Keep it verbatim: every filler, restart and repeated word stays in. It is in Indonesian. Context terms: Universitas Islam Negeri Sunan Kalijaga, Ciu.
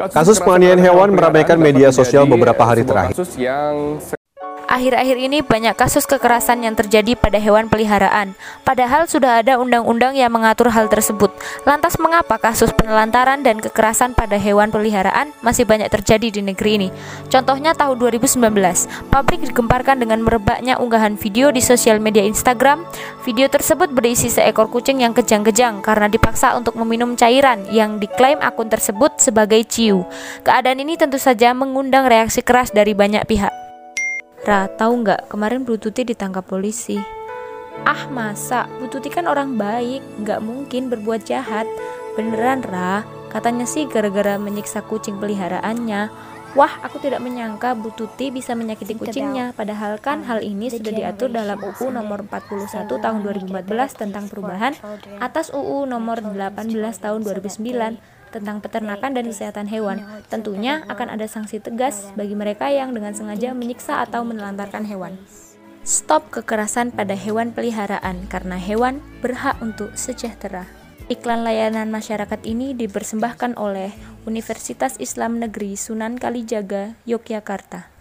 Kasus penganiayaan hewan meramaikan media sosial beberapa hari terakhir. Akhir-akhir ini banyak kasus kekerasan yang terjadi pada hewan peliharaan, padahal sudah ada undang-undang yang mengatur hal tersebut. Lantas mengapa kasus penelantaran dan kekerasan pada hewan peliharaan masih banyak terjadi di negeri ini? Contohnya tahun dua ribu sembilan belas, publik digemparkan dengan merebaknya unggahan video di sosial media Instagram. Video tersebut berisi seekor kucing yang kejang-kejang karena dipaksa untuk meminum cairan yang diklaim akun tersebut sebagai Ciu. Keadaan ini tentu saja mengundang reaksi keras dari banyak pihak. Ra, tahu nggak kemarin Bu Tuti ditangkap polisi? Ah masa, Bu Tuti kan orang baik, nggak mungkin berbuat jahat. Beneran Ra, katanya sih gara-gara menyiksa kucing peliharaannya. Wah, aku tidak menyangka Bu Tuti bisa menyakiti kucingnya. Padahal kan hal ini sudah diatur dalam U U nomor empat puluh satu tahun dua ribu empat belas tentang perubahan atas U U nomor delapan belas tahun dua ribu sembilan tentang peternakan dan kesehatan hewan. Tentunya akan ada sanksi tegas bagi mereka yang dengan sengaja menyiksa atau menelantarkan hewan. Stop kekerasan pada hewan peliharaan karena hewan berhak untuk sejahtera. Iklan layanan masyarakat ini dipersembahkan oleh Universitas Islam Negeri Sunan Kalijaga, Yogyakarta.